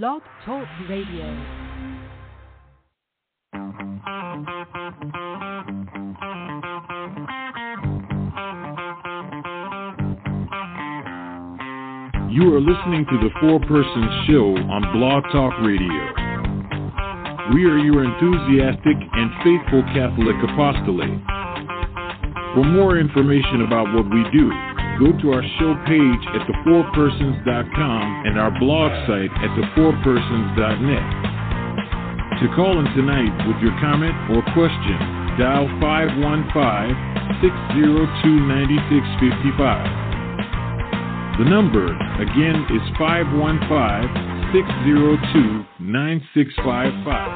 Blog Talk Radio. You are listening to The Four Persons Show on Blog Talk Radio. We are your enthusiastic and faithful Catholic apostolate. For more information about what we do, go to our show page at thefourpersons.com and our blog site at thefourpersons.net. To call in tonight with your comment or question, dial 515-602-9655. The number, again, is 515-602-9655.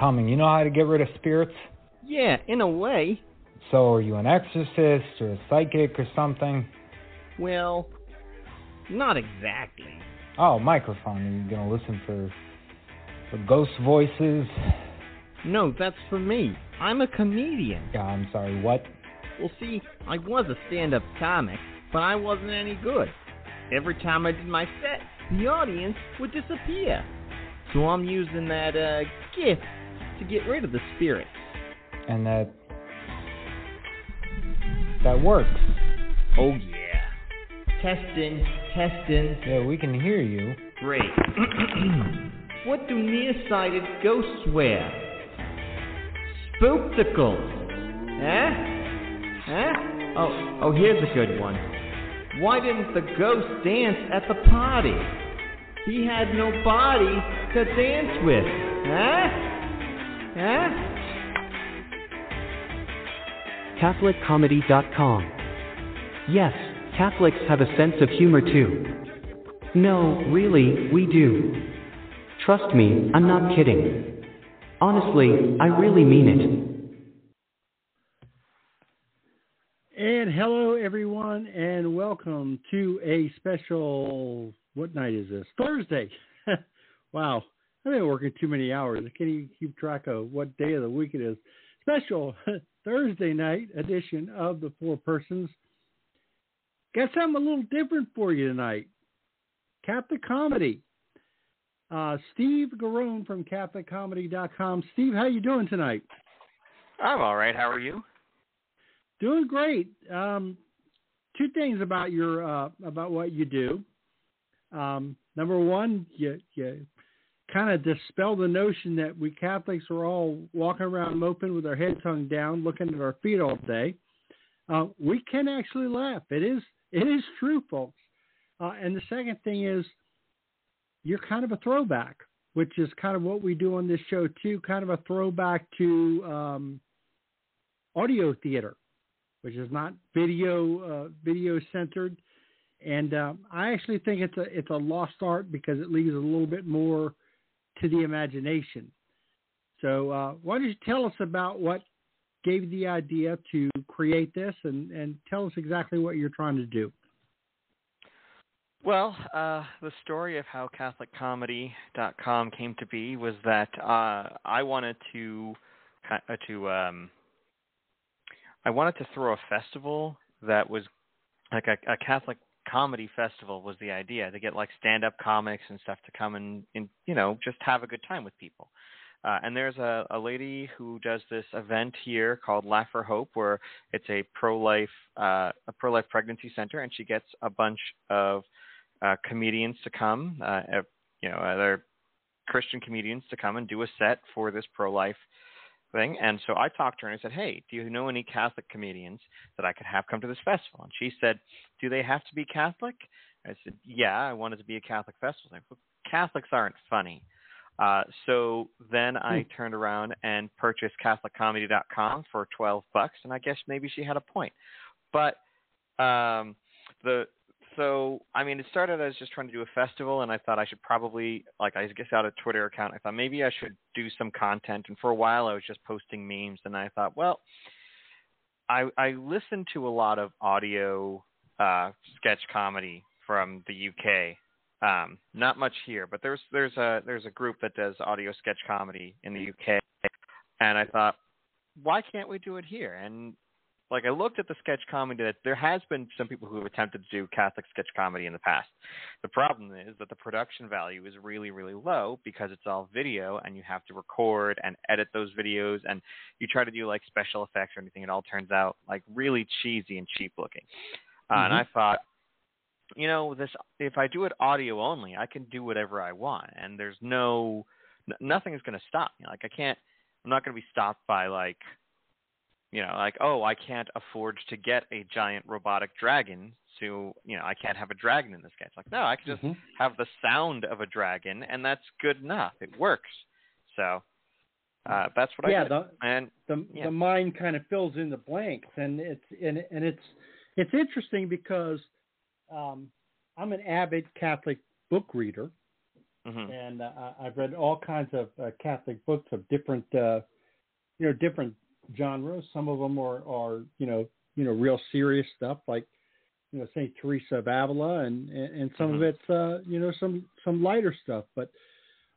Coming. You know how to get rid of spirits? Yeah, in a way. So are you an exorcist or a psychic or something? Well, not exactly. Oh, microphone. Are you going to listen for ghost voices? No, that's for me. I'm a comedian. Yeah, I'm sorry, what? Well, see, I was a stand-up comic, but I wasn't any good. Every time I did my set, the audience would disappear. So I'm using that gift to get rid of the spirits. And that works. Oh, yeah. Testing. Yeah, we can hear you. Great. What do nearsighted ghosts wear? Spookticles. Huh? Huh? Oh, here's a good one. Why didn't the ghost dance at the party? He had no body to dance with. Huh? Huh? CatholicComedy.com. Yes, Catholics have a sense of humor too. No, really, we do. Trust me, I'm not kidding. Honestly, I really mean it. And hello, everyone, and welcome to a special... What night is this? Thursday. Wow. I've been working too many hours. I can't even keep track of what day of the week it is. Special Thursday night edition of The Four Persons. Got something a little different for you tonight. Catholic Comedy. Steve Garone from CatholicComedy.com. Steve, how you doing tonight? I'm all right. How are you? Doing great. Two things about your about what you do. Number one, you kind of dispel the notion that we Catholics are all walking around moping with our heads hung down, looking at our feet all day. We can actually laugh. It is true, folks. And the second thing is you're kind of a throwback, which is kind of what we do on this show too, kind of a throwback to audio theater, which is not video centered. And I actually think it's a lost art because it leaves a little bit more to the imagination. So why don't you tell us about what gave you the idea to create this and tell us exactly what you're trying to do. Well, the story of how CatholicComedy.com came to be was that I wanted to throw a festival that was like a Catholic comedy festival was the idea, to get like stand-up comics and stuff to come and you know, just have a good time with people. And there's a lady who does this event here called Laugh for Hope, where it's a pro-life pregnancy center, and she gets a bunch of comedians to come, other Christian comedians to come and do a set for this pro-life thing. And so I talked to her and I said, hey, do you know any Catholic comedians that I could have come to this festival? And she said, do they have to be Catholic? I said, yeah, I wanted to be a Catholic festival. I said, well, Catholics aren't funny. So then I turned around and purchased CatholicComedy.com for $12, and I guess maybe she had a point. But So, I mean, it started as just trying to do a festival, and I thought I should probably, like, I guess out a Twitter account. I thought maybe I should do some content, and for a while I was just posting memes, and I thought, well, I listened to a lot of audio sketch comedy from the UK. Not much here, but there's a group that does audio sketch comedy in the UK, and I thought, why can't we do it here? And like, I looked at the sketch comedy that there has been some people who have attempted to do Catholic sketch comedy in the past. The problem is that the production value is really, really low because it's all video and you have to record and edit those videos, and you try to do like special effects or anything. It all turns out like really cheesy and cheap looking. And I thought, you know, this, if I do it audio only, I can do whatever I want. And there's nothing is going to stop me. Like, I'm not going to be stopped by like, you know, like, oh, I can't afford to get a giant robotic dragon, so, you know, I can't have a dragon in this sketch. Like, no, I can just have the sound of a dragon, and that's good enough. It works. So that's what I did. The mind kind of fills in the blanks, and it's interesting because I'm an avid Catholic book reader, and I've read all kinds of Catholic books of different, different genres. Some of them are real serious stuff, like, you know, Saint Teresa of Avila, and some of it's some lighter stuff, but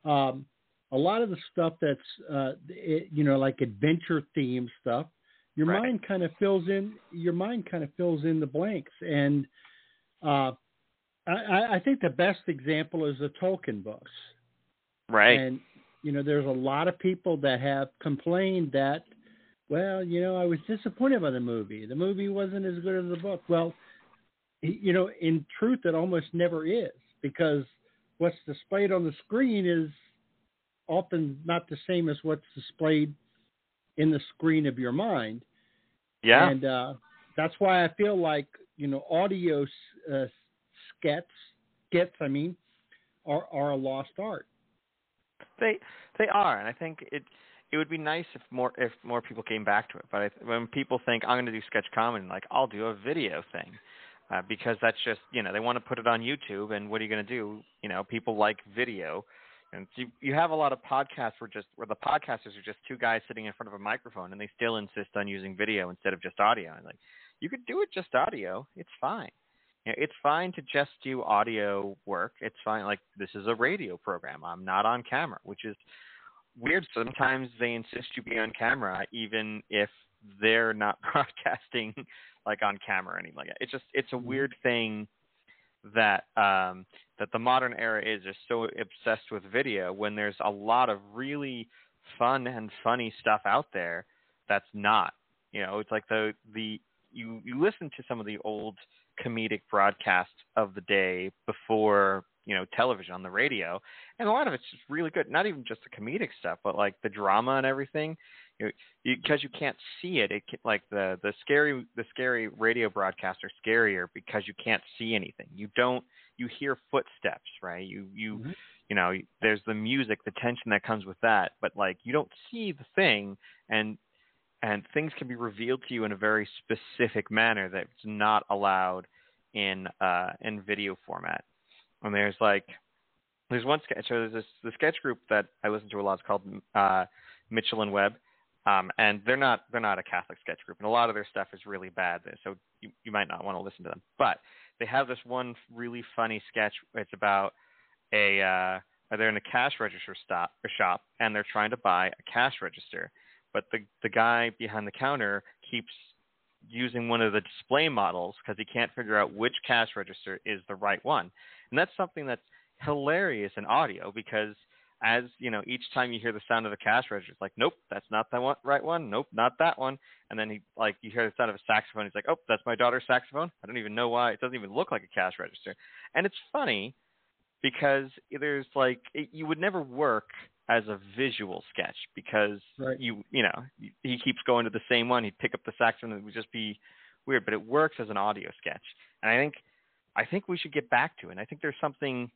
a lot of the stuff that's like adventure themed stuff, your mind kind of fills in the blanks. And I think the best example is the Tolkien books, right? And you know, there's a lot of people that have complained that, well, you know, I was disappointed by the movie. The movie wasn't as good as the book. Well, you know, in truth, it almost never is, because what's displayed on the screen is often not the same as what's displayed in the screen of your mind. Yeah. And that's why I feel like, you know, audio skits are a lost art. They are, and I think it would be nice if more people came back to it. But when people think, I'm going to do sketch comedy, like, I'll do a video thing, because that's just, you know, they want to put it on YouTube, and what are you going to do? You know, people like video. And so you have a lot of podcasts where the podcasters are just two guys sitting in front of a microphone, and they still insist on using video instead of just audio. And like, you could do it just audio. It's fine. You know, it's fine to just do audio work. It's fine. Like, this is a radio program. I'm not on camera, which is weird. Sometimes they insist you be on camera, even if they're not broadcasting like on camera or anything like that. It's just, it's a weird thing that that the modern era is just so obsessed with video, when there's a lot of really fun and funny stuff out there that's not. You know, it's like you listen to some of the old comedic broadcasts of the day before, you know, television, on the radio, and a lot of it's just really good. Not even just the comedic stuff, but like the drama and everything, because you can't see it. It can, like the scary radio broadcasts are scarier because you can't see anything. You hear footsteps, right? You know, there's the music, the tension that comes with that, but like, you don't see the thing, and things can be revealed to you in a very specific manner that's not allowed in video format. And there's one sketch. So there's the sketch group that I listen to a lot. It's called Mitchell and Webb, and they're not a Catholic sketch group, and a lot of their stuff is really bad. So you might not want to listen to them. But they have this one really funny sketch. It's about they're in a cash register shop, and they're trying to buy a cash register, but the guy behind the counter keeps using one of the display models because he can't figure out which cash register is the right one. And that's something that's hilarious in audio, because, as you know, each time you hear the sound of the cash register, it's like, nope, that's not the right one. Nope, not that one. And then you hear the sound of a saxophone. He's like, oh, that's my daughter's saxophone. I don't even know why. It doesn't even look like a cash register. And it's funny because there's like, you would never work as a visual sketch, because he keeps going to the same one. He'd pick up the saxophone, and it would just be weird, but it works as an audio sketch. And I think we should get back to it. And I think there's something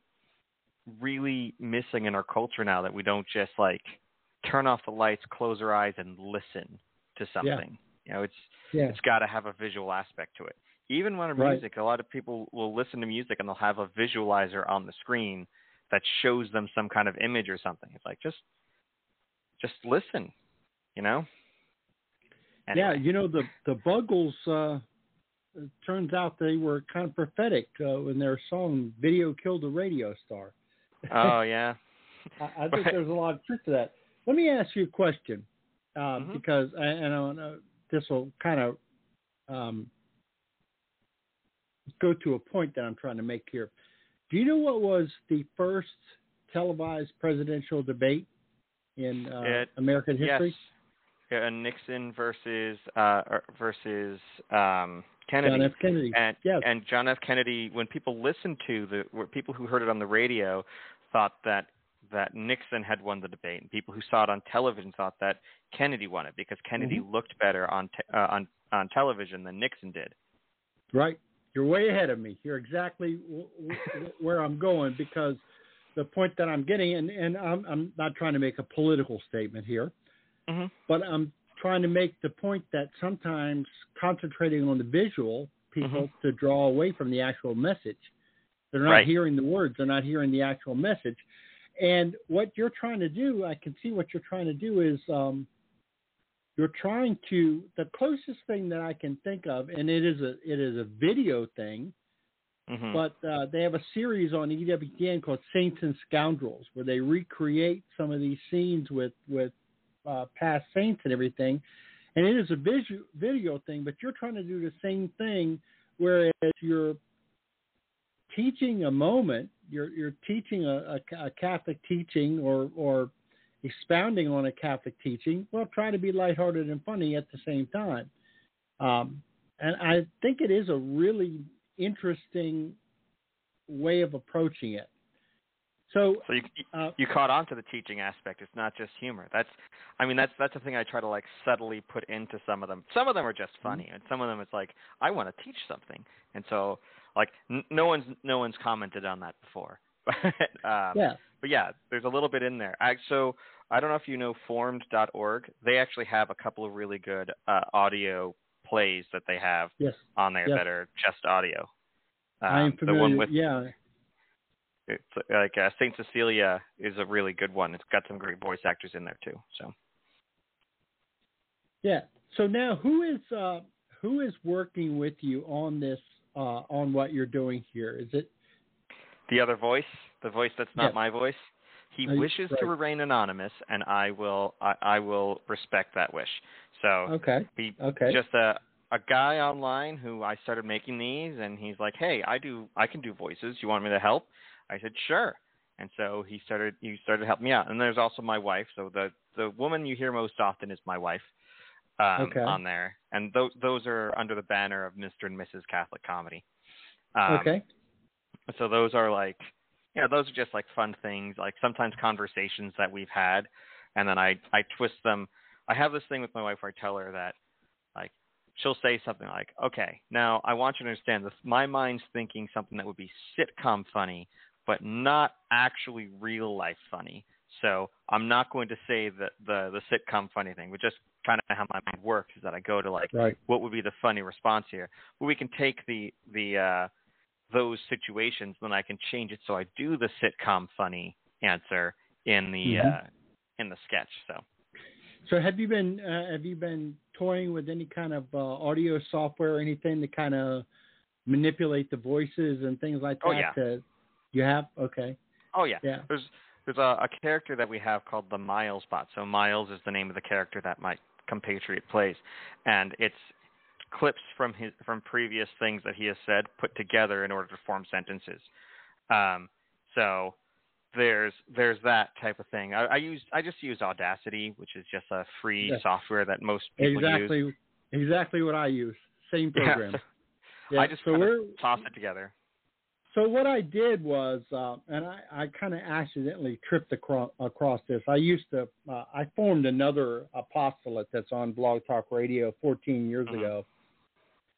really missing in our culture now, that we don't just like turn off the lights, close our eyes, and listen to something. Yeah. You know, it's got to have a visual aspect to it. Even when I'm music, a lot of people will listen to music and they'll have a visualizer on the screen that shows them some kind of image or something. It's like, just listen, you know? Anyway. Yeah, you know, the Buggles, it turns out they were kind of prophetic in their song, Video Killed the Radio Star. Oh, yeah. I think there's a lot of truth to that. Let me ask you a question, because I know this will kind of go to a point that I'm trying to make here. Do you know what was the first televised presidential debate in American history? Yes. Nixon versus Kennedy. John F. Kennedy. And, and John F. Kennedy, when people listened to people who heard it on the radio thought that Nixon had won the debate, and people who saw it on television thought that Kennedy won it because Kennedy looked better on television than Nixon did. Right. You're way ahead of me. You're exactly where I'm going, because the point that I'm getting, and I'm not trying to make a political statement here, but I'm trying to make the point that sometimes concentrating on the visual, people to draw away from the actual message. They're not hearing the words. They're not hearing the actual message. And what you're trying to do, I can see what you're trying to do is you're trying to – the closest thing that I can think of, and it is a video thing, but they have a series on EWTN called Saints and Scoundrels where they recreate some of these scenes with past saints and everything. And it is a video thing, but you're trying to do the same thing, whereas you're teaching a moment. You're teaching a Catholic teaching or expounding on a Catholic teaching while trying to be lighthearted and funny at the same time. And I think it is a really interesting way of approaching it. So you caught on to the teaching aspect. It's not just humor. That's the thing I try to subtly put into some of them. Some of them are just funny, and some of them it's like I want to teach something, and so no one's commented on that before. But yeah, there's a little bit in there. So I don't know if you know formed.org. They actually have a couple of really good audio plays that they have on there that are just audio. I am familiar. The one with it's like Saint Cecilia is a really good one. It's got some great voice actors in there too. So, yeah. So now, who is working with you on this on what you're doing here? Is it the other voice, the voice that's not my voice? He wishes to remain anonymous, and I will respect that wish. So just a guy online who I started making these, and he's like, "Hey, I can do voices. You want me to help?" I said, sure. And so he started helping me out. And there's also my wife. So the woman you hear most often is my wife on there. And those are under the banner of Mr. and Mrs. Catholic Comedy. So those are those are just fun things, sometimes conversations that we've had. And then I twist them. I have this thing with my wife where I tell her that she'll say something like, okay, now I want you to understand this. My mind's thinking something that would be sitcom funny, but not actually real life funny. So I'm not going to say the sitcom funny thing, but just kind of how my mind works is that I go to what would be the funny response here. But we can take the those situations, then I can change it. So I do the sitcom funny answer in the sketch. So have you been toying with any kind of audio software or anything to kind of manipulate the voices and things like that? Oh, yeah. You have? Okay. Oh, yeah. Yeah. There's a character that we have called the Miles Bot. So Miles is the name of the character that my compatriot plays. And it's clips from previous things that he has said put together in order to form sentences. So there's that type of thing. I just use Audacity, which is just a free software that most people use. Exactly what I use. Same program. Yeah. I just toss it together. So what I did was, and I kind of accidentally tripped across this. I used to I formed another apostolate that's on Blog Talk Radio 14 years ago.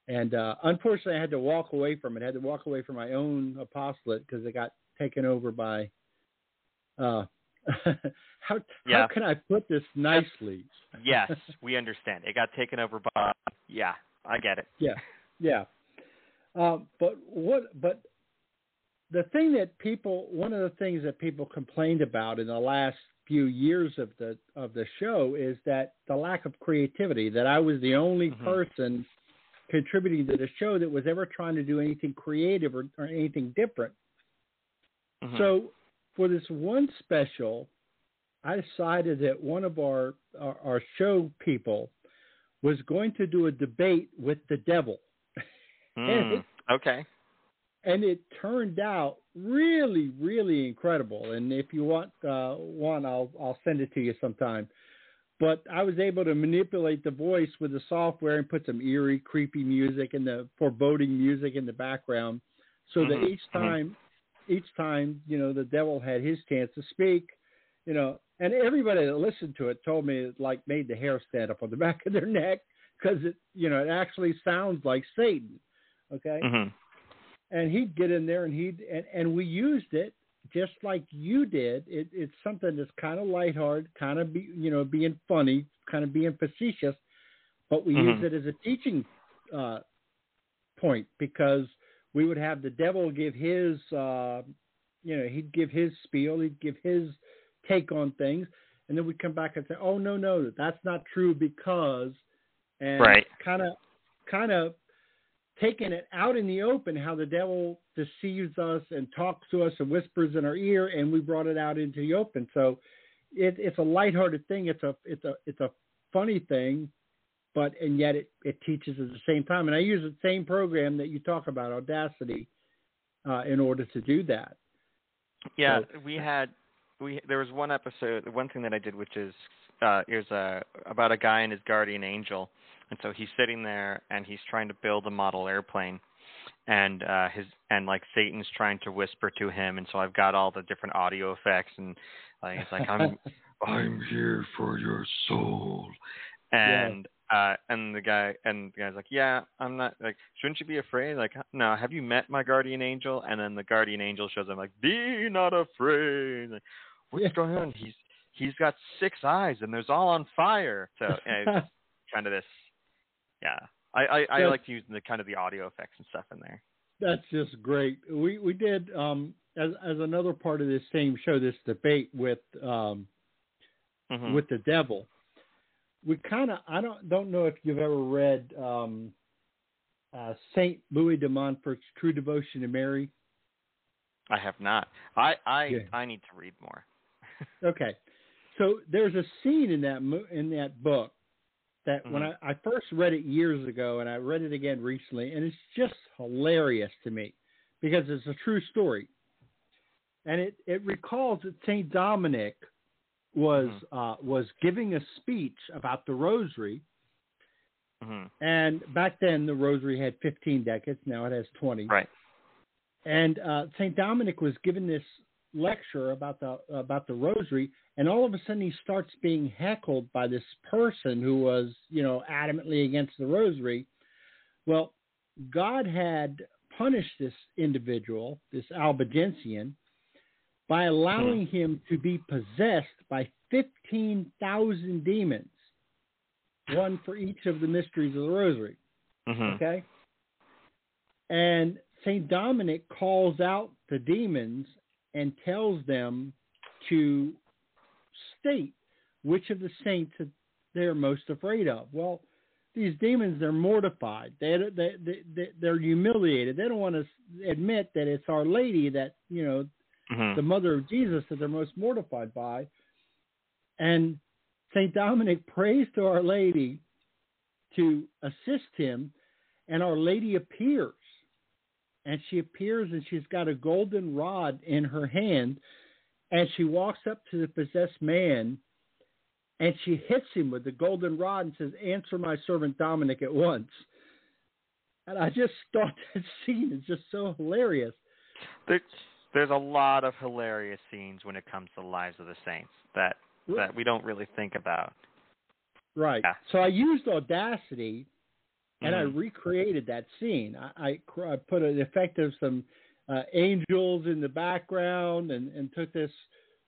And unfortunately, I had to walk away from it. I had to walk away from my own apostolate because it got taken over by how can I put this nicely? Yes, we understand. It got taken over by I get it. Yeah. But the thing that people, one of the things that people complained about in the last few years of the show is that the lack of creativity, that I was the only person contributing to the show that was ever trying to do anything creative or anything different. So for this one special, I decided that one of our show people was going to do a debate with the devil. And it turned out really, really incredible. And if you want one, I'll send it to you sometime. But I was able to manipulate the voice with the software and put some eerie, creepy music and the foreboding music in the background, so that each time, you know, the devil had his chance to speak, you know. And everybody that listened to it told me it, like, made the hair stand up on the back of their neck, because it, you know, it actually sounds like Satan. Okay. And he'd get in there, and and we used it just like you did. It's something that's kind of lighthearted, kind of being funny, kind of being facetious, but we use it as a teaching point, because we would have the devil give his, he'd give his spiel, he'd give his take on things, and then we'd come back and say, "Oh no, that's not true because," and kind of taking it out in the open, how the devil deceives us and talks to us and whispers in our ear, and we brought it out into the open. So it's a lighthearted thing. It's a funny thing, but yet it teaches at the same time. And I use the same program that you talk about, Audacity, in order to do that. Yeah, so, there was one episode, one thing that I did, which is about a guy and his guardian angel. And so he's sitting there, and he's trying to build a model airplane, and Satan's trying to whisper to him. And so I've got all the different audio effects, and it's like, I'm here for your soul, and the guy's like, yeah, I'm not, like, shouldn't you be afraid? Like, no, have you met my guardian angel? And then the guardian angel shows him, like, be not afraid. Like, what's going on? He's got six eyes, and there's all on fire. So it's kind of this. Yeah, I like to use the kind of the audio effects and stuff in there. That's just great. We did as another part of this same show, this debate with the devil. We kind of, I don't know if you've ever read Saint Louis de Montfort's True Devotion to Mary. I have not. I need to read more. Okay, so there's a scene in that book that when I first read it years ago, and I read it again recently, and it's just hilarious to me because it's a true story. And it recalls that Saint Dominic was giving a speech about the rosary. And back then the rosary had 15 decades. Now it has 20. Right. And Saint Dominic was giving this lecture about the rosary, and all of a sudden he starts being heckled by this person who was, adamantly against the rosary. Well, God had punished this individual, this Albigensian, by allowing him to be possessed by 15,000 demons, one for each of the mysteries of the rosary. Okay? And St. Dominic calls out the demons and tells them to state which of the saints they're most afraid of. Well, these demons, they're mortified. They're humiliated. They don't want to admit that it's Our Lady, that, the mother of Jesus, that they're most mortified by. And St. Dominic prays to Our Lady to assist him, and Our Lady appears. And she appears, and she's got a golden rod in her hand, and she walks up to the possessed man, and she hits him with the golden rod and says, "Answer my servant Dominic at once." And I just thought that scene is just so hilarious. There's a lot of hilarious scenes when it comes to the lives of the saints that we don't really think about. Right. Yeah. So I used Audacity, and I recreated that scene. I put an effect of some angels in the background, and took this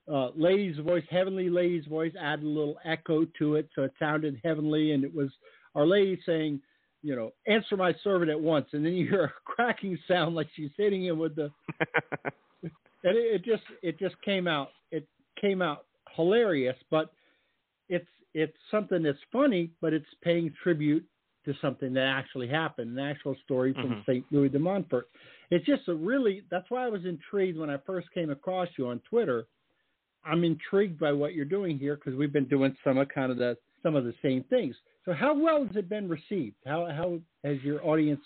heavenly lady's voice, added a little echo to it, so it sounded heavenly, and it was Our Lady saying, you know, answer my servant at once. And then you hear a cracking sound like she's hitting him with the, and it just came out. It came out hilarious, but it's something that's funny, but it's paying tribute to something that actually happened, an actual story from Saint Louis de Montfort. It's just a really, that's why I was intrigued when I first came across you on Twitter. I'm intrigued by what you're doing here because we've been doing some of the same things. So how well has it been received? How has your audience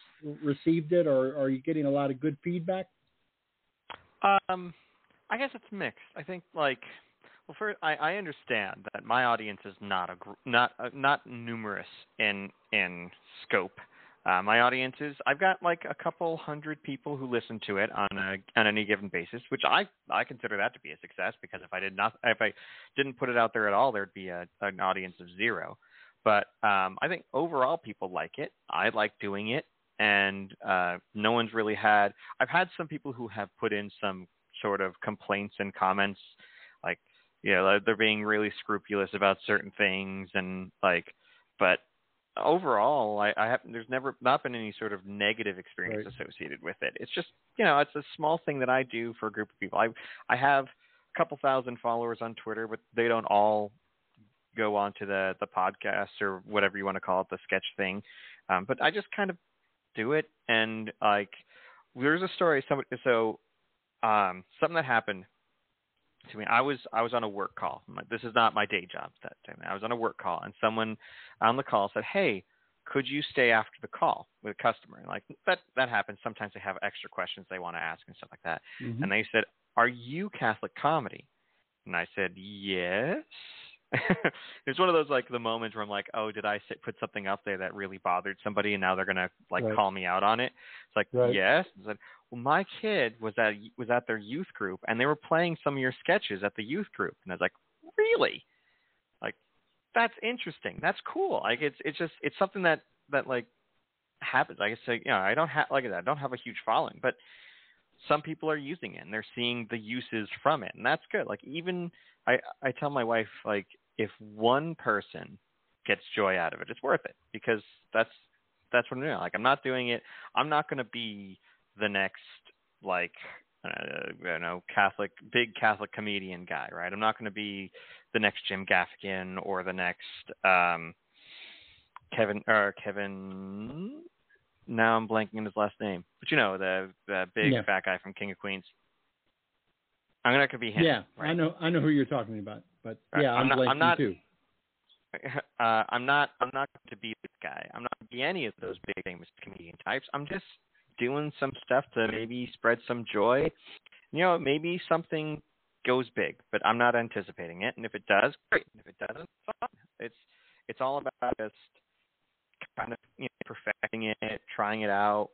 received it, or are you getting a lot of good feedback? I guess it's mixed. I think I understand that my audience is not numerous in scope. My audience is, I've got like a couple hundred people who listen to it on any given basis, which I consider that to be a success, because if I didn't put it out there at all, there'd be an audience of zero. But I think overall people like it. I like doing it, and no one's really had. I've had some people who have put in some sort of complaints and comments, like, you know, they're being really scrupulous about certain things, and like, but. Overall, there's not been any sort of negative experience associated with it. It's just, you know, it's a small thing that I do for a group of people. I have a couple thousand followers on Twitter, but they don't all go on to the podcast or whatever you want to call it, the sketch thing. But I just kind of do it. And like, there's a story. Something that happened to me. I was on a work call. This is not my day job at that time. I was on a work call, and someone on the call said, "Hey, could you stay after the call with a customer?" And like that happens. Sometimes they have extra questions they want to ask and stuff like that. Mm-hmm. And they said, "Are you Catholic Comedy?" And I said, "Yes." It's one of those, like, the moments where I'm like, oh, did I put something up there that really bothered somebody, and now they're gonna call me out on it? It's like, yes. I said, well, my kid was at their youth group, and they were playing some of your sketches at the youth group, and I was like, really? Like, that's interesting. That's cool. Like, it's something that like happens. Like I said, you know, I don't have a huge following, but some people are using it, and they're seeing the uses from it, and that's good. Like, even I tell my wife, like, if one person gets joy out of it, it's worth it, because that's what I'm doing. Like, I'm not doing it. I'm not going to be the next, like, I don't know, big Catholic comedian guy, right? I'm not going to be the next Jim Gaffigan or the next Kevin. Now I'm blanking on his last name, but you know, the big fat guy from King of Queens. I'm not going to be him. Yeah, right? I know who you're talking about, but yeah, I'm not too. I'm not going to be this guy. I'm not going to be any of those big famous comedian types. I'm just doing some stuff to maybe spread some joy. You know, maybe something goes big, but I'm not anticipating it. And if it does, great. If it doesn't, it's fine. It's all about just kind of, you know, perfecting it, trying it out,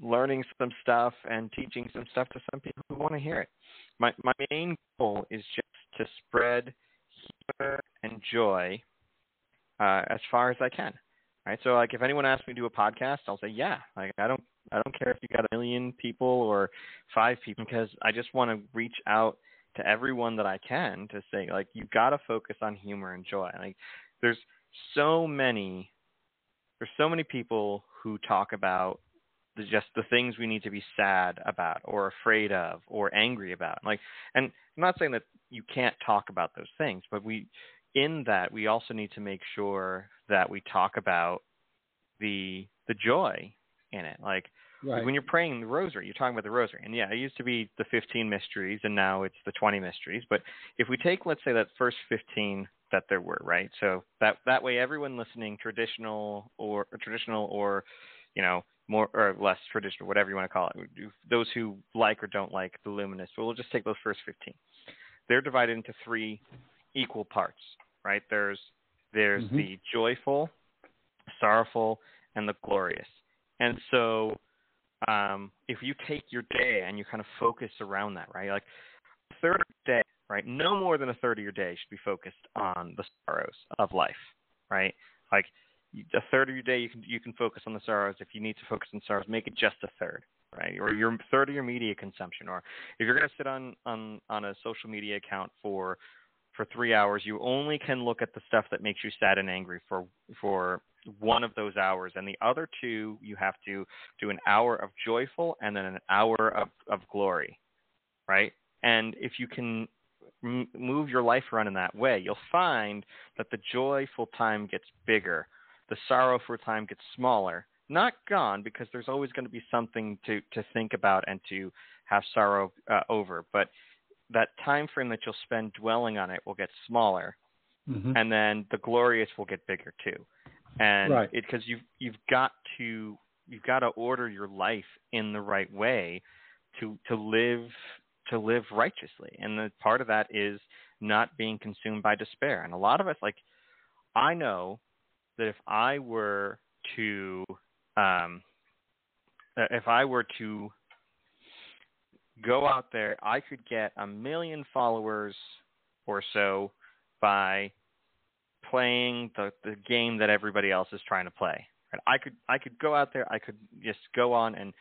learning some stuff, and teaching some stuff to some people who want to hear it. My main goal is just to spread humor and joy as far as I can. Right? So, like, if anyone asks me to do a podcast, I'll say, yeah. Like, I don't care if you got 1 million people or 5 people, because I just want to reach out to everyone that I can to say, like, you got to focus on humor and joy. Like, there's so many people who talk about just the things we need to be sad about or afraid of or angry about. Like, and I'm not saying that you can't talk about those things, but we also need to make sure that we talk about the joy in it. Like, when you're praying the rosary, you're talking about the rosary. And yeah, it used to be the 15 mysteries, and now it's the 20 mysteries. But if we take, let's say, that first 15 that there were, right? So that way, everyone listening, traditional or, you know, more or less traditional, whatever you want to call it, those who like or don't like the Luminists, we'll just take those first 15. They're divided into 3 equal parts, right? There's the joyful, sorrowful, and the glorious. And so if you take your day and you kind of focus around that, right? Like, a third day, right? No more than a third of your day should be focused on the sorrows of life, right? Like, a third of your day, you can focus on the sorrows. If you need to focus on sorrows, make it just a third, right? Or your third of your media consumption. Or if you're going to sit on a social media account for 3 hours, you only can look at the stuff that makes you sad and angry for one of those hours, and the other two you have to do an hour of joyful and then an hour of glory, right? And if you can move your life around in that way, you'll find that the joyful time gets bigger, the sorrowful time gets smaller. Not gone, because there's always going to be something to think about and to have sorrow over, but that time frame that you'll spend dwelling on it will get smaller, and then the glorious will get bigger too. And right. Because you've got to order your life in the right way to live righteously, and the part of that is not being consumed by despair. And a lot of us, like, I know that if I were to go out there, I could get 1 million followers or so by playing the game that everybody else is trying to play. Right? I could go out there. I could just go on and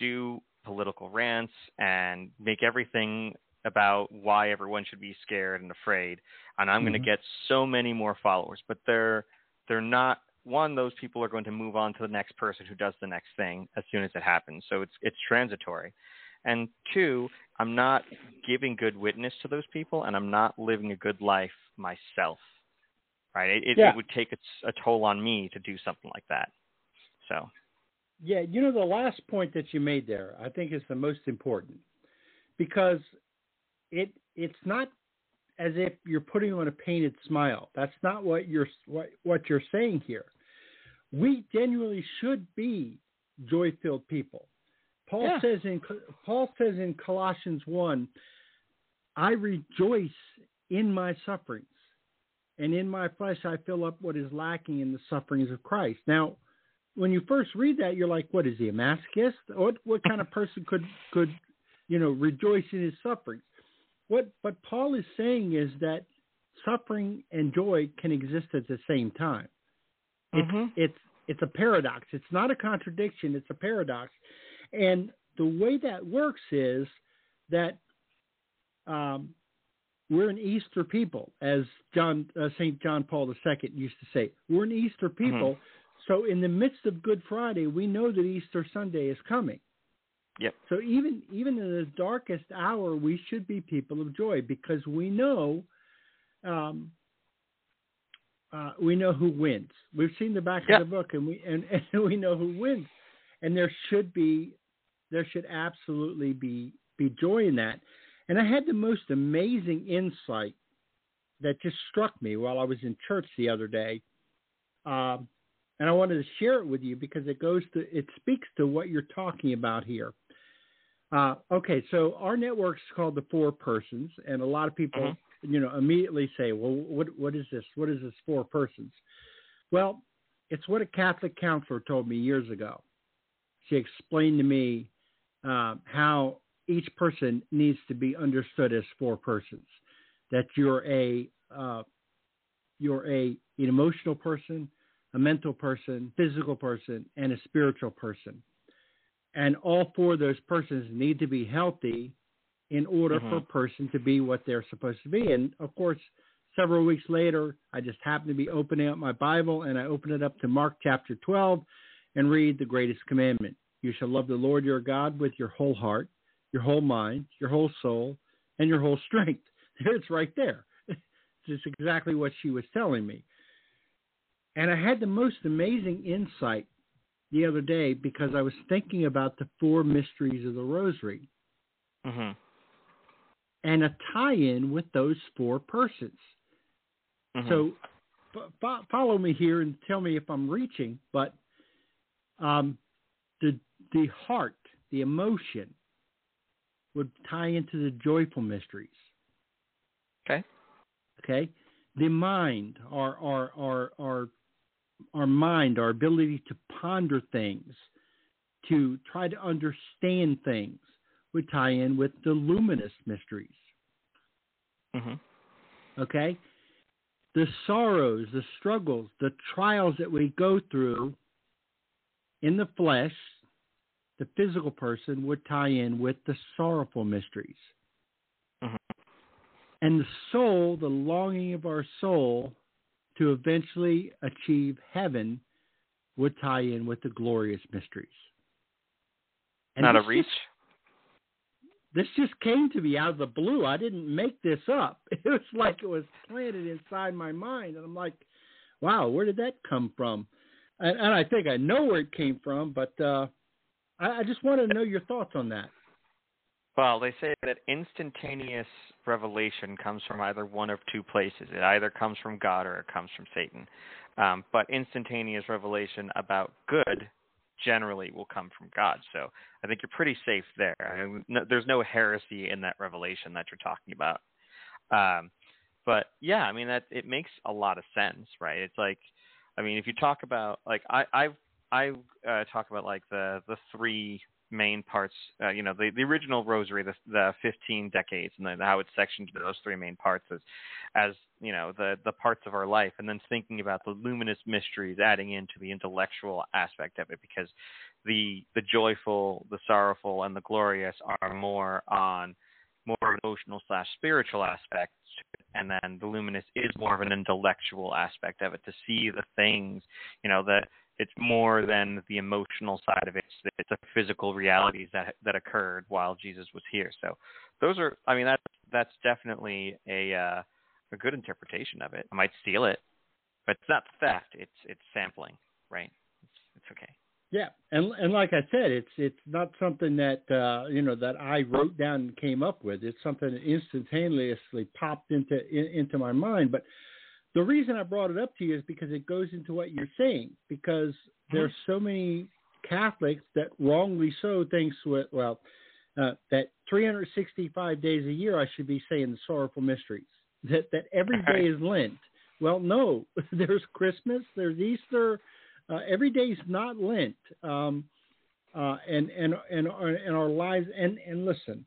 do political rants and make everything about why everyone should be scared and afraid. And I'm going to get so many more followers, but they're not. One, those people are going to move on to the next person who does the next thing as soon as it happens. So it's transitory. And two, I'm not giving good witness to those people, and I'm not living a good life myself. Right? It would take a toll on me to do something like that. So, yeah, you know, the last point that you made there, I think, is the most important, because it's not as if you're putting on a painted smile. That's not what you're saying here. We genuinely should be joy-filled people. Paul says in Colossians 1, I rejoice in my sufferings, and in my flesh I fill up what is lacking in the sufferings of Christ. Now, when you first read that, you're like, what is he, a masochist? What kind of person could rejoice in his sufferings? What Paul is saying is that suffering and joy can exist at the same time. It's a paradox. It's not a contradiction. It's a paradox. And the way that works is that we're an Easter people, as St. John Paul II used to say. We're an Easter people. So in the midst of Good Friday, we know that Easter Sunday is coming. Yep. So even in the darkest hour, we should be people of joy, because we know who wins. We've seen the back of the book, and we know who wins. And there should absolutely be joy in that. And I had the most amazing insight that just struck me while I was in church the other day, and I wanted to share it with you because it speaks to what you're talking about here. Okay, so our network's called The Four Persons, and a lot of people, immediately say, well, what is this? What is this Four Persons? Well, it's what a Catholic counselor told me years ago. She explained to me how each person needs to be understood as four persons, that you're an emotional person, a mental person, physical person, and a spiritual person. And all four of those persons need to be healthy in order for a person to be what they're supposed to be. And, of course, several weeks later, I just happened to be opening up my Bible, and I opened it up to Mark chapter 12 and read the greatest commandment. You shall love the Lord your God with your whole heart, your whole mind, your whole soul, and your whole strength. It's right there. It's exactly what she was telling me. And I had the most amazing insight the other day because I was thinking about the four mysteries of the rosary and a tie-in with those four persons. So follow me here and tell me if I'm reaching, but the heart, the emotion, would tie into the joyful mysteries. Okay. The mind, our mind, our ability to ponder things, to try to understand things, would tie in with the luminous mysteries. Okay. The sorrows, the struggles, the trials that we go through in the flesh, the physical person, would tie in with the sorrowful mysteries. And the soul, the longing of our soul to eventually achieve heaven, would tie in with the glorious mysteries. And not a reach? This just came to me out of the blue. I didn't make this up. It was like it was planted inside my mind. And I'm like, wow, where did that come from? And I think I know where it came from, but I just want to know your thoughts on that. Well, they say that instantaneous revelation comes from either one of two places. It either comes from God or it comes from Satan. But instantaneous revelation about good generally will come from God. So I think you're pretty safe there. I mean, no, there's no heresy in that revelation that you're talking about. But yeah, I mean, that it makes a lot of sense, right? It's like, I mean, if you talk about, like, I talk about, like, the three main parts, you know, the original rosary, the 15 decades, and then how it's sectioned to those three main parts as you know, the parts of our life, and then thinking about the luminous mysteries, adding into the intellectual aspect of it, because the joyful, the sorrowful, and the glorious are more on more emotional / spiritual aspects, and then the luminous is more of an intellectual aspect of it, to see the things, you know, that it's more than the emotional side of it. It's the physical realities that occurred while Jesus was here. So those are, I mean, that's definitely a good interpretation of it. I might steal it, but it's not theft. It's sampling, right? It's okay. Yeah. And like I said, it's not something that, you know, that I wrote down and came up with. It's something that instantaneously popped into my mind. But the reason I brought it up to you is because it goes into what you're saying, because there's so many Catholics that wrongly so thinks, well, that 365 days a year I should be saying the sorrowful mysteries, that every day is Lent. Well, no, there's Christmas, there's Easter. Every day's not Lent, and our lives. And listen,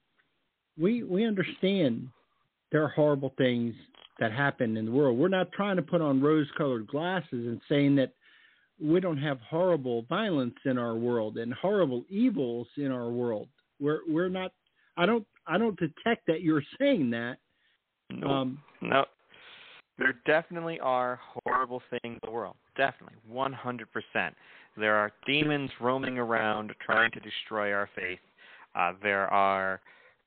we understand there are horrible things that happen in the world. We're not trying to put on rose-colored glasses and saying that we don't have horrible violence in our world and horrible evils in our world. We're not. I don't detect that you're saying that. No. There definitely are horrible things in the world. Definitely, 100%. There are demons roaming around trying to destroy our faith. There are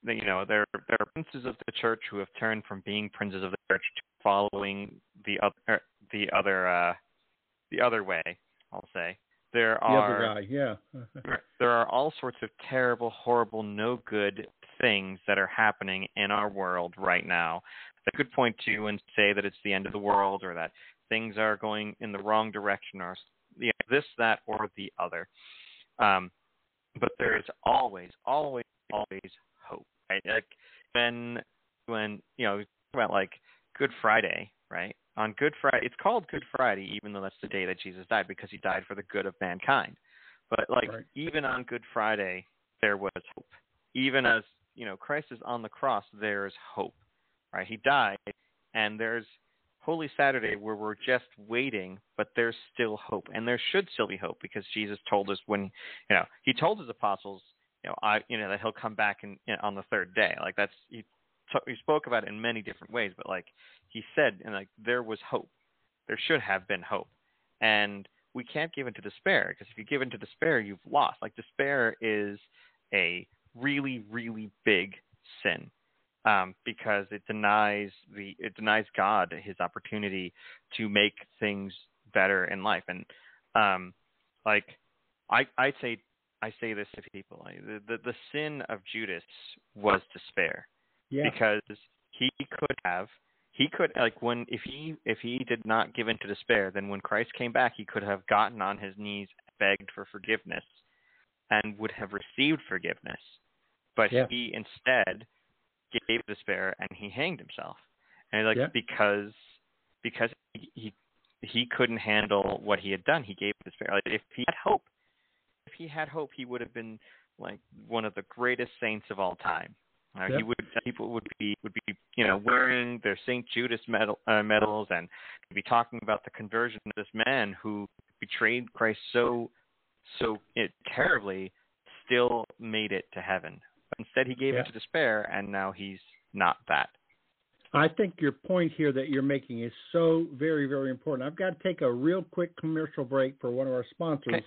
princes of the church who have turned from being princes of the church to following the other way, I'll say. There are all sorts of terrible, horrible, no good things that are happening in our world right now that could point to and say that it's the end of the world, or that things are going in the wrong direction, or, you know, this, that, or the other. But there is always hope, right? Like when you know, about like Good Friday, right? On Good Friday, it's called Good Friday, even though that's the day that Jesus died, because he died for the good of mankind. But like, right, even on Good Friday, there was hope. Even as, you know, Christ is on the cross, there is hope, right? He died, and there's Holy Saturday where we're just waiting, but there's still hope, and there should still be hope, because Jesus told us when, you know, he told his apostles, that he'll come back on the third day. Like, that's, he spoke about it in many different ways, but like he said, and like, there was hope. There should have been hope, and we can't give in to despair, because if you give in to despair, you've lost. Like, despair is a really, really big sin, because it denies God his opportunity to make things better in life. And like I say this to people, the sin of Judas was despair. Yeah. Because if he did not give in to despair, then when Christ came back, he could have gotten on his knees, begged for forgiveness, and would have received forgiveness. But yeah, he instead gave despair, and he hanged himself. And like, yeah, because he couldn't handle what he had done, he gave despair. Like, if he had hope, he would have been like one of the greatest saints of all time. Yep. People would be wearing their St. Judas medals and be talking about the conversion of this man who betrayed Christ so terribly, still made it to heaven. But instead, he gave it to despair, and now he's not that. I think your point here that you're making is so very, very important. I've got to take a real quick commercial break for one of our sponsors. Okay.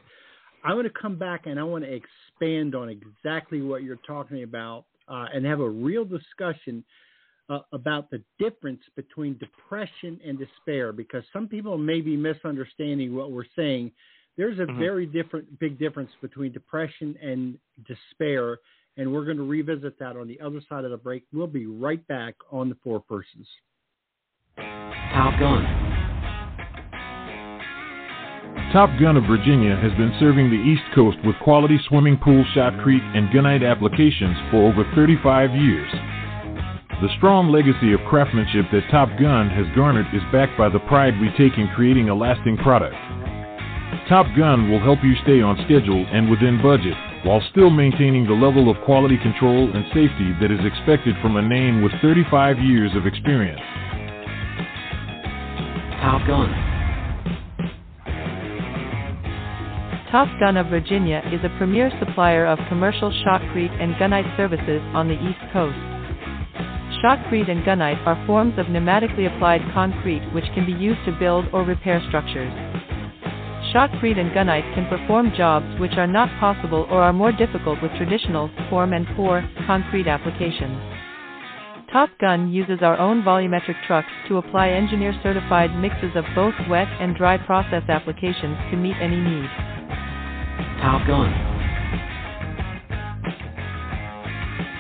I want to come back and I want to expand on exactly what you're talking about and have a real discussion about the difference between depression and despair, because some people may be misunderstanding what we're saying. There's a very big difference between depression and despair, and we're going to revisit that on the other side of the break. We'll be right back on The Four Persons. Top Gun. Top Gun of Virginia has been serving the East Coast with quality swimming pool, shot creek, and gunite applications for over 35 years. The strong legacy of craftsmanship that Top Gun has garnered is backed by the pride we take in creating a lasting product. Top Gun will help you stay on schedule and within budget, while still maintaining the level of quality control and safety that is expected from a name with 35 years of experience. Top Gun. Top Gun of Virginia is a premier supplier of commercial shotcrete and gunite services on the East Coast. Shotcrete and gunite are forms of pneumatically applied concrete which can be used to build or repair structures. Shotcrete and gunite can perform jobs which are not possible or are more difficult with traditional form and pour concrete applications. Top Gun uses our own volumetric trucks to apply engineer-certified mixes of both wet and dry process applications to meet any need. Top Gun.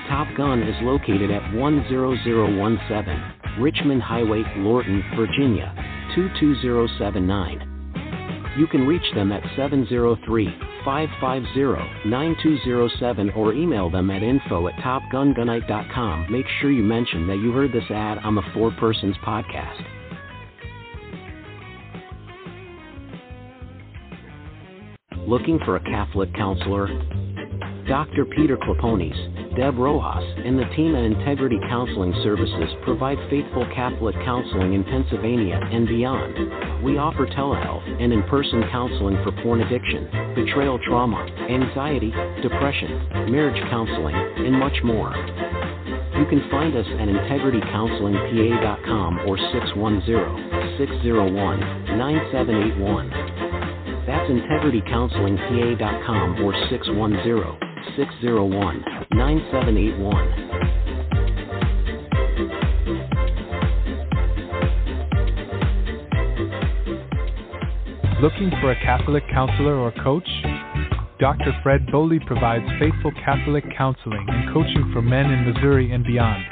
Top Gun is located at 10017 Richmond Highway, Lorton, Virginia, 22079. You can reach them at 703-550-9207 or email them at info@topgungunite.com. Make sure you mention that you heard this ad on the Four Persons podcast. Looking for a Catholic counselor? Dr. Peter Klaponis, Deb Rojas, and the team at Integrity Counseling Services provide faithful Catholic counseling in Pennsylvania and beyond. We offer telehealth and in-person counseling for porn addiction, betrayal trauma, anxiety, depression, marriage counseling, and much more. You can find us at integritycounselingpa.com or 610-601-9781. That's integritycounselingpa.com or 610-601-9781. Looking for a Catholic counselor or coach? Dr. Fred Boley provides faithful Catholic counseling and coaching for men in Missouri and beyond.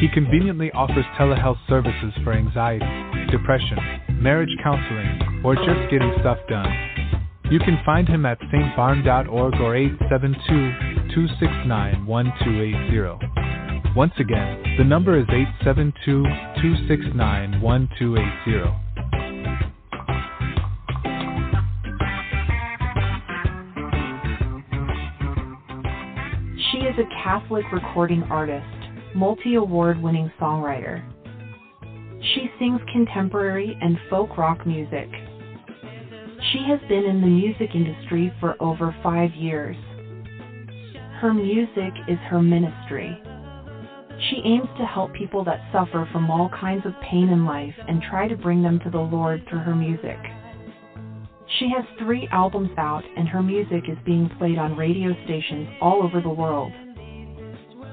He conveniently offers telehealth services for anxiety, depression, marriage counseling, or just getting stuff done. You can find him at stbarn.org or 872-269-1280. Once again, the number is 872-269-1280. She is a Catholic recording artist, multi-award-winning songwriter. She sings contemporary and folk rock music. She has been in the music industry for over 5 years. Her music is her ministry. She aims to help people that suffer from all kinds of pain in life and try to bring them to the Lord through her music. She has 3 albums out and her music is being played on radio stations all over the world.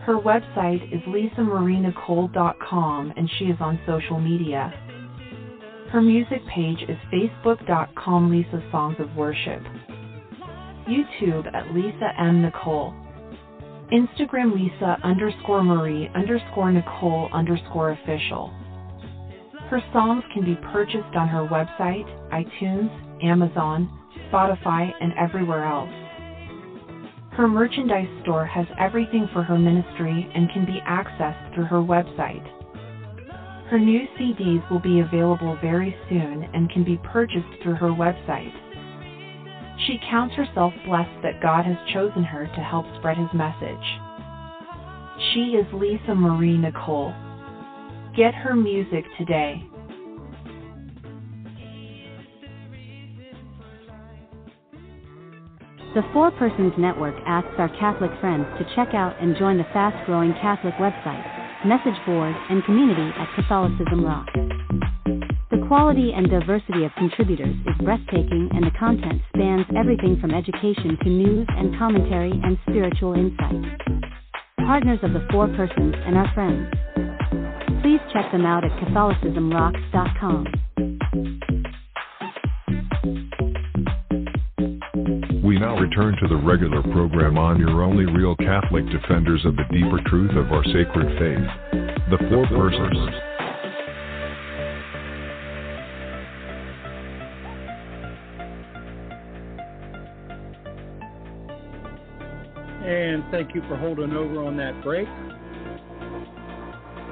Her website is lisamarienicole.com and she is on social media. Her music page is facebook.com Lisa Songs of Worship, YouTube at Lisa M. Nicole, Instagram Lisa_Marie_Nicole_official. Her songs can be purchased on her website, iTunes, Amazon, Spotify, and everywhere else. Her merchandise store has everything for her ministry and can be accessed through her website. Her new CDs will be available very soon and can be purchased through her website. She counts herself blessed that God has chosen her to help spread his message. She is Lisa Marie Nicole. Get her music today. The Four Persons Network asks our Catholic friends to check out and join the fast-growing Catholic website, message board, and community at Catholicism Rock. The quality and diversity of contributors is breathtaking, and the content spans everything from education to news and commentary and spiritual insight. Partners of the Four Persons and our friends. Please check them out at CatholicismRocks.com. We now return to the regular program on your only real Catholic defenders of the deeper truth of our sacred faith, the Four Persons. And thank you for holding over on that break.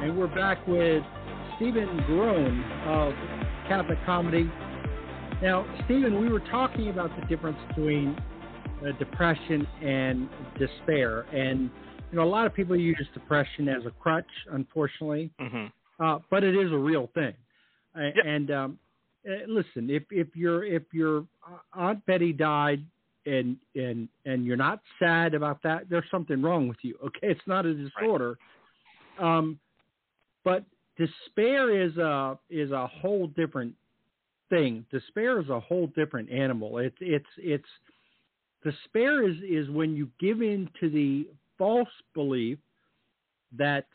And we're back with Stephen Garone of Catholic Comedy. Now, Stephen, we were talking about the difference between depression and despair. And, you know, a lot of people use depression as a crutch, unfortunately. Mm-hmm. But it is a real thing. Yep. And listen, if your Aunt Betty died and you're not sad about that, there's something wrong with you, okay? It's not a disorder. Right. But despair is a whole different thing. Despair is a whole different animal. It's despair is when you give in to the false belief that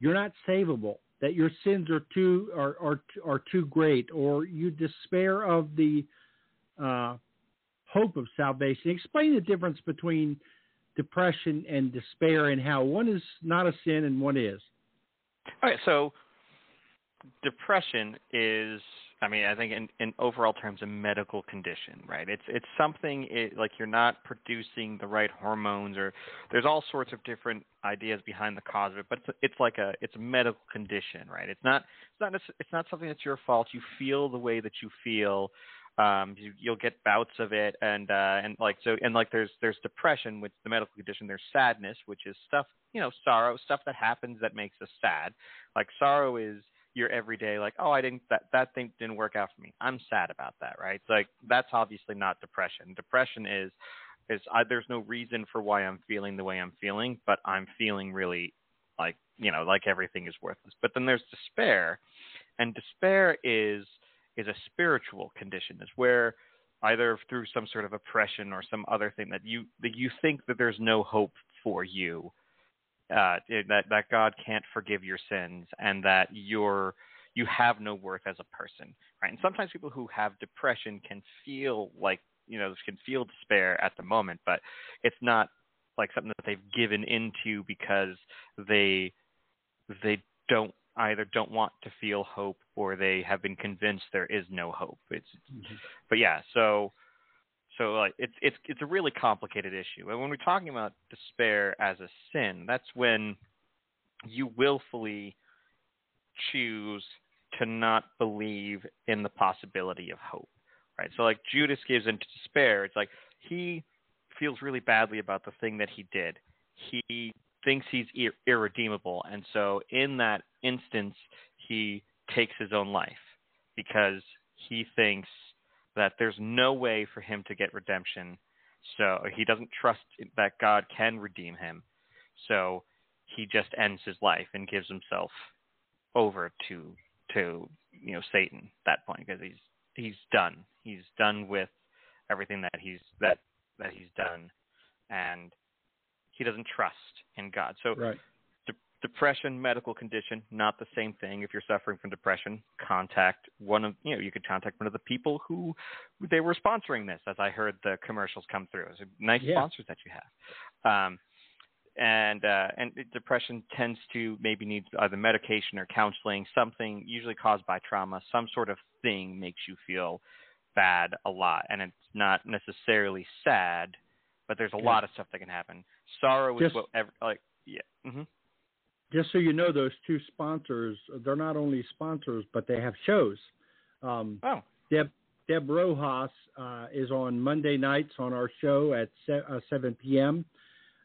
you're not savable, that your sins are too great, or you despair of the hope of salvation. Explain the difference between depression and despair, and how one is not a sin and one is. All right, so depression is, I mean, I think in overall terms, a medical condition, right? It's something like you're not producing the right hormones, or there's all sorts of different ideas behind the cause of it, but it's a medical condition, right? It's not something that's your fault. You feel the way that you feel. You'll get bouts of it, and there's depression, which is the medical condition. There's sadness, which is stuff, you know, sorrow, stuff that happens that makes us sad. Like sorrow is your everyday, like, oh, that thing didn't work out for me. I'm sad about that, right? It's like that's obviously not depression. Depression is there's no reason for why I'm feeling the way I'm feeling, but I'm feeling really like, you know, like everything is worthless. But then there's despair, and despair is a spiritual condition. It's where either through some sort of oppression or some other thing that you think that there's no hope for you, that God can't forgive your sins, and that you have no worth as a person, right? And sometimes people who have depression can feel like, you know, can feel despair at the moment, but it's not like something that they've given into because they don't want to feel hope, or they have been convinced there is no hope. But yeah, so like it's a really complicated issue. And when we're talking about despair as a sin, that's when you willfully choose to not believe in the possibility of hope, right? So like Judas gives into despair. It's like he feels really badly about the thing that he did. He thinks he's irredeemable, and so in that instance he takes his own life because he thinks that there's no way for him to get redemption, so he doesn't trust that God can redeem him, so he just ends his life and gives himself over to you know, Satan at that point, because he's done with everything that he's done, and he doesn't trust in God. So right. Depression, medical condition, not the same thing. If you're suffering from depression, you could contact one of the people who they were sponsoring this, as I heard the commercials come through. It's a nice sponsors that you have. And depression tends to maybe need either medication or counseling, something usually caused by trauma. Some sort of thing makes you feel bad a lot. And it's not necessarily sad, but there's a lot of stuff that can happen. Sorrow is whatever, like, yeah. Mm-hmm. Just so you know, those two sponsors, they're not only sponsors, but they have shows. Deb Rojas is on Monday nights on our show at 7 p.m.,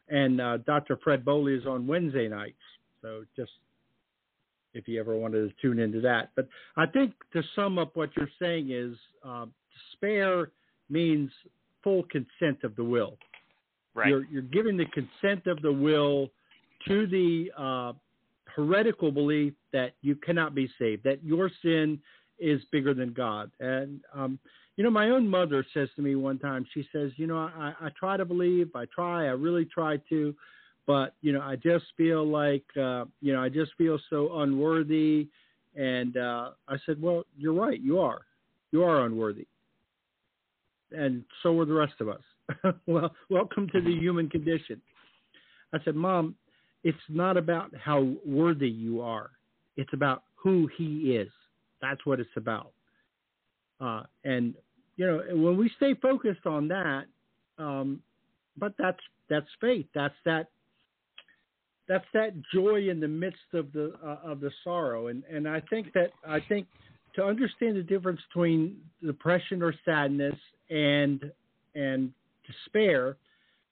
and Dr. Fred Boley is on Wednesday nights. So just if you ever wanted to tune into that. But I think to sum up what you're saying is despair means full consent of the will. Right. You're giving the consent of the will to the heretical belief that you cannot be saved, that your sin is bigger than God. And, you know, my own mother says to me one time, she says, you know, I try to believe, I really try to, but, you know, I just feel like, you know, I just feel so unworthy. And I said, well, you're right. You are unworthy. And so are the rest of us. Well, welcome to the human condition. I said, Mom, it's not about how worthy you are. It's about who he is. That's what it's about. And, you know, when we stay focused on that, but that's faith. That's that joy in the midst of the sorrow. And I think to understand the difference between depression or sadness and despair,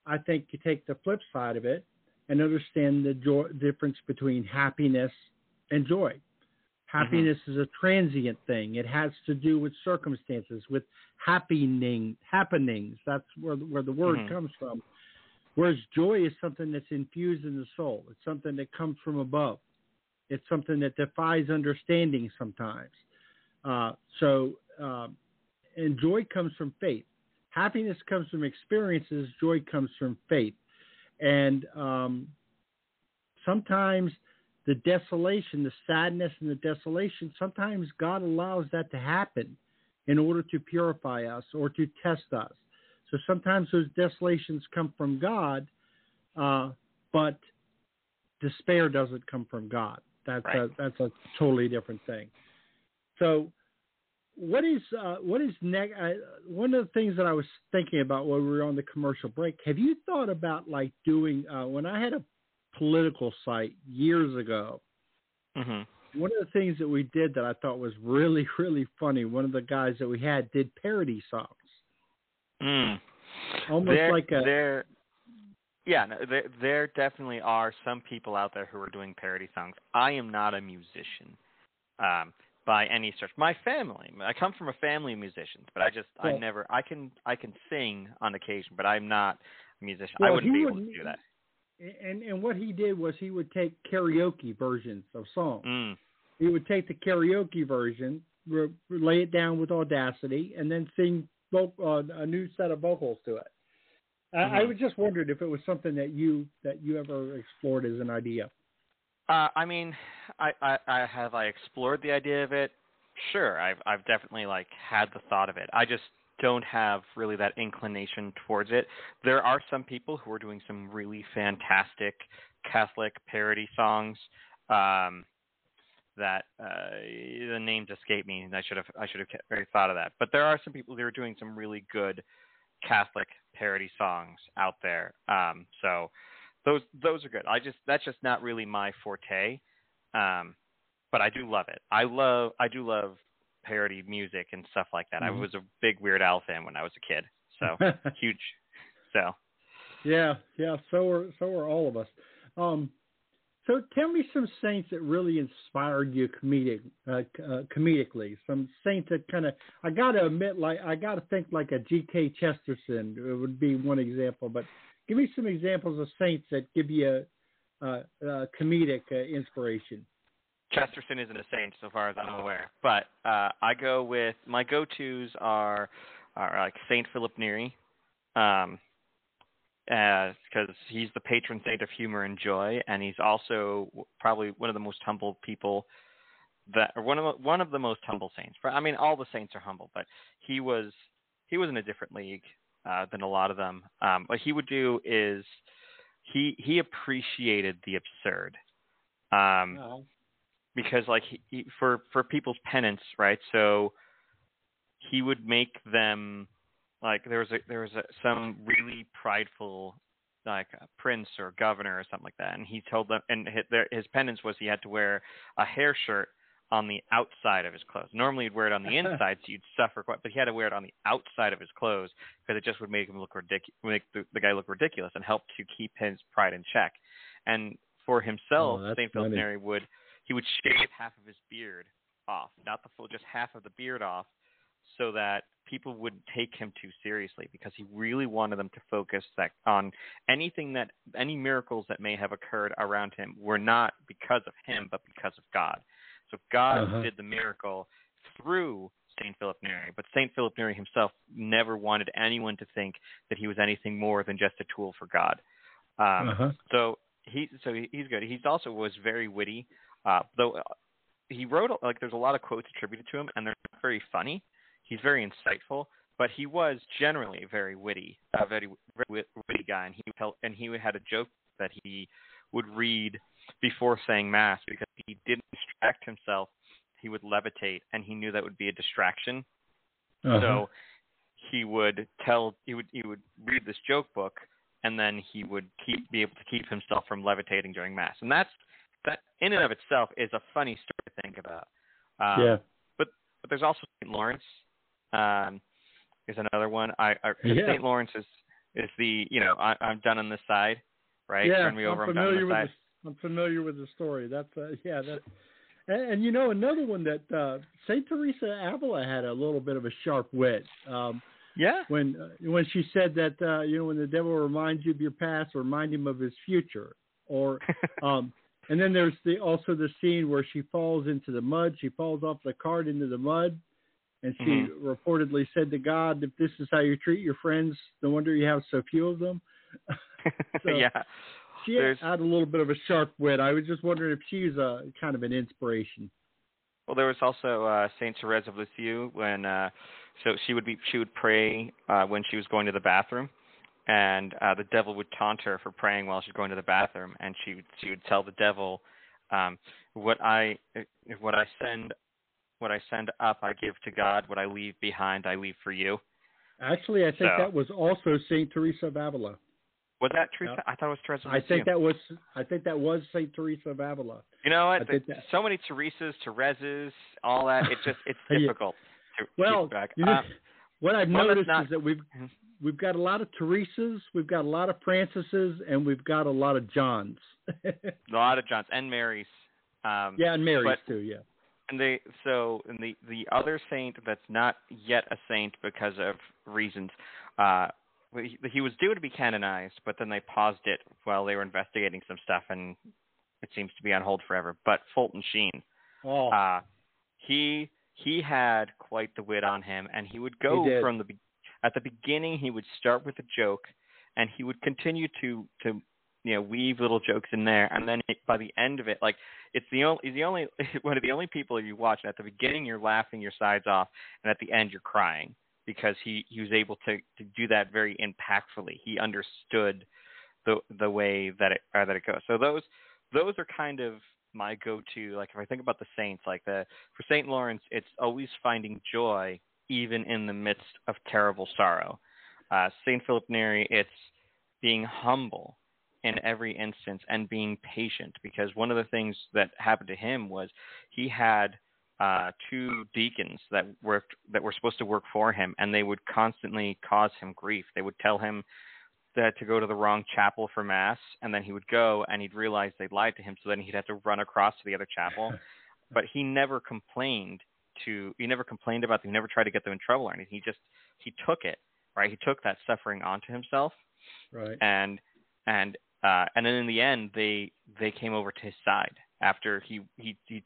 I think you take the flip side of it and understand the difference between happiness and joy. Happiness is a transient thing. It has to do with circumstances, with happenings. That's where the word comes from. Whereas joy is something that's infused in the soul. It's something that comes from above. It's something that defies understanding sometimes. And joy comes from faith. Happiness comes from experiences. Joy comes from faith. And sometimes the desolation, the sadness and the desolation, sometimes God allows that to happen in order to purify us or to test us. So sometimes those desolations come from God, but despair doesn't come from God. That's a totally different thing. So what is next? One of the things that I was thinking about while we were on the commercial break, have you thought about like doing when I had a political site years ago, one of the things that we did that I thought was really, really funny, one of the guys that we had did parody songs. Almost like a... There definitely are some people out there who are doing parody songs. I am not a musician by any stretch. My family, I come from a family of musicians, but I just, I never, I can sing on occasion, but I'm not a musician. Well, I wouldn't be able to do that. And what he did was he would take karaoke versions of songs. He would take the karaoke version, lay it down with Audacity, and then sing a new set of vocals to it. I was just wondering if it was something that you ever explored as an idea. I mean, I explored the idea of it. Sure, I've definitely like had the thought of it. I just don't have really that inclination towards it. There are some people who are doing some really fantastic Catholic parody songs. That the names escape me, and I should have thought of that. But there are some people who are doing some really good Catholic parody songs out there. So those are good. That's just not really my forte. But I do love it. I do love parody music and stuff like that. I was a big Weird Al fan when I was a kid. So huge. So yeah. So are all of us. So tell me some saints that really inspired you comedically. Some saints that kind of, I got to admit, like I got to think like a G.K. Chesterton would be one example. But give me some examples of saints that give you a comedic inspiration. Chesterton isn't a saint so far as I'm aware. But I go with, my go-tos are like Saint Philip Neri. Because he's the patron saint of humor and joy, and he's also probably one of the most humble people one of the most humble saints. I mean, all the saints are humble, but he was in a different league than a lot of them. What he would do is he appreciated the absurd, because like he for people's penance, right? So he would make them. Like there was some really prideful like prince or governor or something like that, and he told them, and his penance was he had to wear a hair shirt on the outside of his clothes. Normally he'd wear it on the inside, so you'd suffer quite, but he had to wear it on the outside of his clothes because it just would make him look ridiculous, make the guy look ridiculous, and help to keep his pride in check. And for himself, Saint Philip Neri would shave half of his beard off, not the full, just half of the beard off, so that people wouldn't take him too seriously because he really wanted them to focus that on anything that any miracles that may have occurred around him were not because of him, but because of God. So God did the miracle through Saint Philip Neri, but Saint Philip Neri himself never wanted anyone to think that he was anything more than just a tool for God. So he's good. He also was very witty, though he wrote like there's a lot of quotes attributed to him, and they're not very funny. He's very insightful, but he was generally very witty, a very witty guy, and he had a joke that he would read before saying mass because he didn't distract himself. He would levitate, and he knew that would be a distraction. So he would read this joke book, and then he would be able to keep himself from levitating during mass. And that in and of itself is a funny story to think about. But there's also Saint Lawrence. Is another one. Saint Lawrence is the I'm done on this side, right? Yeah, turn me over. I'm done on this side. I'm familiar with the story. That's. And another one that Saint Teresa of Avila had a little bit of a sharp wit. When she said that when the devil reminds you of your past, remind him of his future. Or and then there's the scene where she falls into the mud. She falls off the cart into the mud, and she reportedly said to God, "If this is how you treat your friends, no wonder you have so few of them." She had a little bit of a sharp wit. I was just wondering if she's a kind of an inspiration. Well, there was also Saint Therese of Lisieux when, so she would pray when she was going to the bathroom, and the devil would taunt her for praying while she's going to the bathroom, and she would tell the devil, "What I send up, I give to God. What I leave behind, I leave for you." Actually, I think that was also Saint Teresa of Avila. Was that Teresa? No. I thought it was Teresa. I think that was Saint Teresa of Avila. You know what? So many Teresas, Thereses, all that. It's difficult. Well, what I've noticed is that we've got a lot of Teresas, we've got a lot of Francises, and we've got a lot of Johns. A lot of Johns and Marys. And Marys too. Yeah. And the other saint that's not yet a saint because of reasons. He was due to be canonized, but then they paused it while they were investigating some stuff, and it seems to be on hold forever. But Fulton Sheen, he had quite the wit on him, and he would go at the beginning. He would start with a joke, and he would continue to weave little jokes in there, and then by the end of it, like he's one of the only people you watch. At the beginning, you're laughing your sides off, and at the end, you're crying. Because he was able to do that very impactfully. He understood the way that it goes. So those are kind of my go-to. Like if I think about the saints, like for Saint Lawrence, it's always finding joy even in the midst of terrible sorrow. Saint Philip Neri, it's being humble in every instance and being patient. Because one of the things that happened to him was he had two deacons that were supposed to work for him, and they would constantly cause him grief. They would tell him that to go to the wrong chapel for mass, and then he would go and he'd realize they'd lied to him, so then he'd have to run across to the other chapel. But he never complained about them, he never tried to get them in trouble or anything. He took it, right? He took that suffering onto himself. Right. And then in the end they came over to his side. After he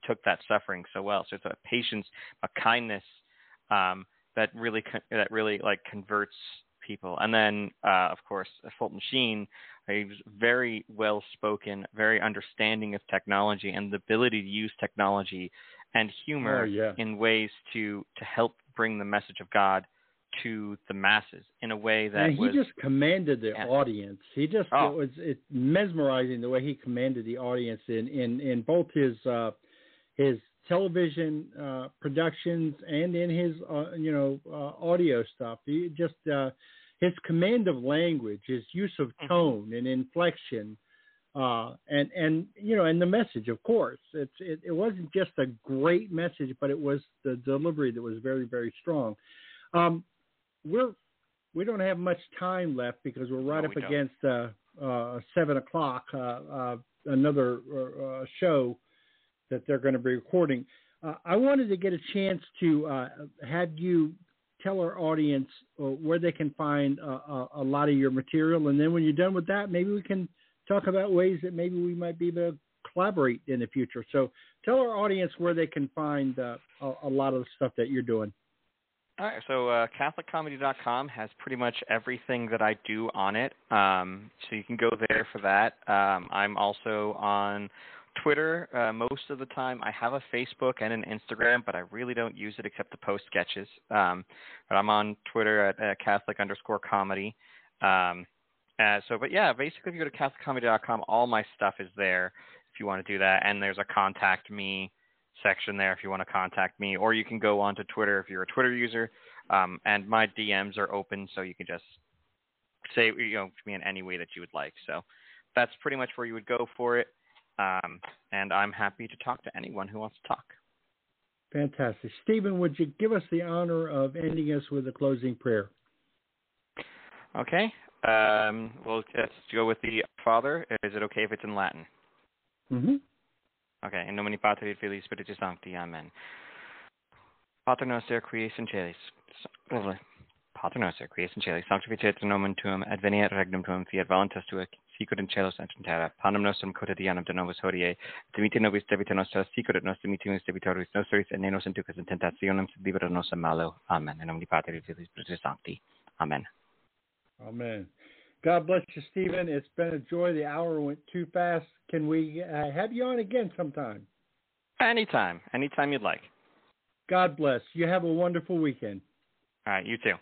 took that suffering so well, so it's a patience, a kindness that really converts people. And then of course Fulton Sheen, he was very well spoken, very understanding of technology and the ability to use technology and humor in ways to help bring the message of God to the masses in a way that just commanded the audience. It's mesmerizing the way he commanded the audience in both his television productions and in his audio stuff. He just his command of language, his use of tone and inflection, and the message. Of course, it wasn't just a great message, but it was the delivery that was very, very strong. We don't have much time left because we're against 7:00, another show that they're going to be recording. I wanted to get a chance to have you tell our audience where they can find a lot of your material. And then when you're done with that, maybe we can talk about ways that maybe we might be able to collaborate in the future. So tell our audience where they can find a lot of the stuff that you're doing. All right, so CatholicComedy.com has pretty much everything that I do on it, so you can go there for that. I'm also on Twitter most of the time. I have a Facebook and an Instagram, but I really don't use it except to post sketches. But I'm on Twitter at Catholic_comedy. But yeah, basically if you go to CatholicComedy.com, all my stuff is there if you want to do that, and there's a contact me section there if you want to contact me, or you can go on to Twitter if you're a Twitter user, and my DMs are open, so you can just say, you know, to me in any way that you would like. So that's pretty much where you would go for it, and I'm happy to talk to anyone who wants to talk. Fantastic. Stephen, would you give us the honor of ending us with a closing prayer? Okay. Well, let's go with the Father. Is it okay if it's in Latin? Mm-hmm. Okay, in nomine Patri et Filii Spiritus Sancti, Amen. Pater noster qui es in Celis, sanctificetur nomen tuum, adveniat regnum tuum, fiat voluntas tua, sicut in celos et in terra. Panem nostrum quotidianum de nobis hodie, et dimitte nobis debita nostra, sicut et nos dimittimus debitoribus nostris, et ne nos inducas in tentationem, sed libera nos a malo, Amen. In nomine Patri et Filii Spiritus Sancti, Amen. Amen. God bless you, Stephen. It's been a joy. The hour went too fast. Can we have you on again sometime? Anytime. Anytime you'd like. God bless. You have a wonderful weekend. All right. You too.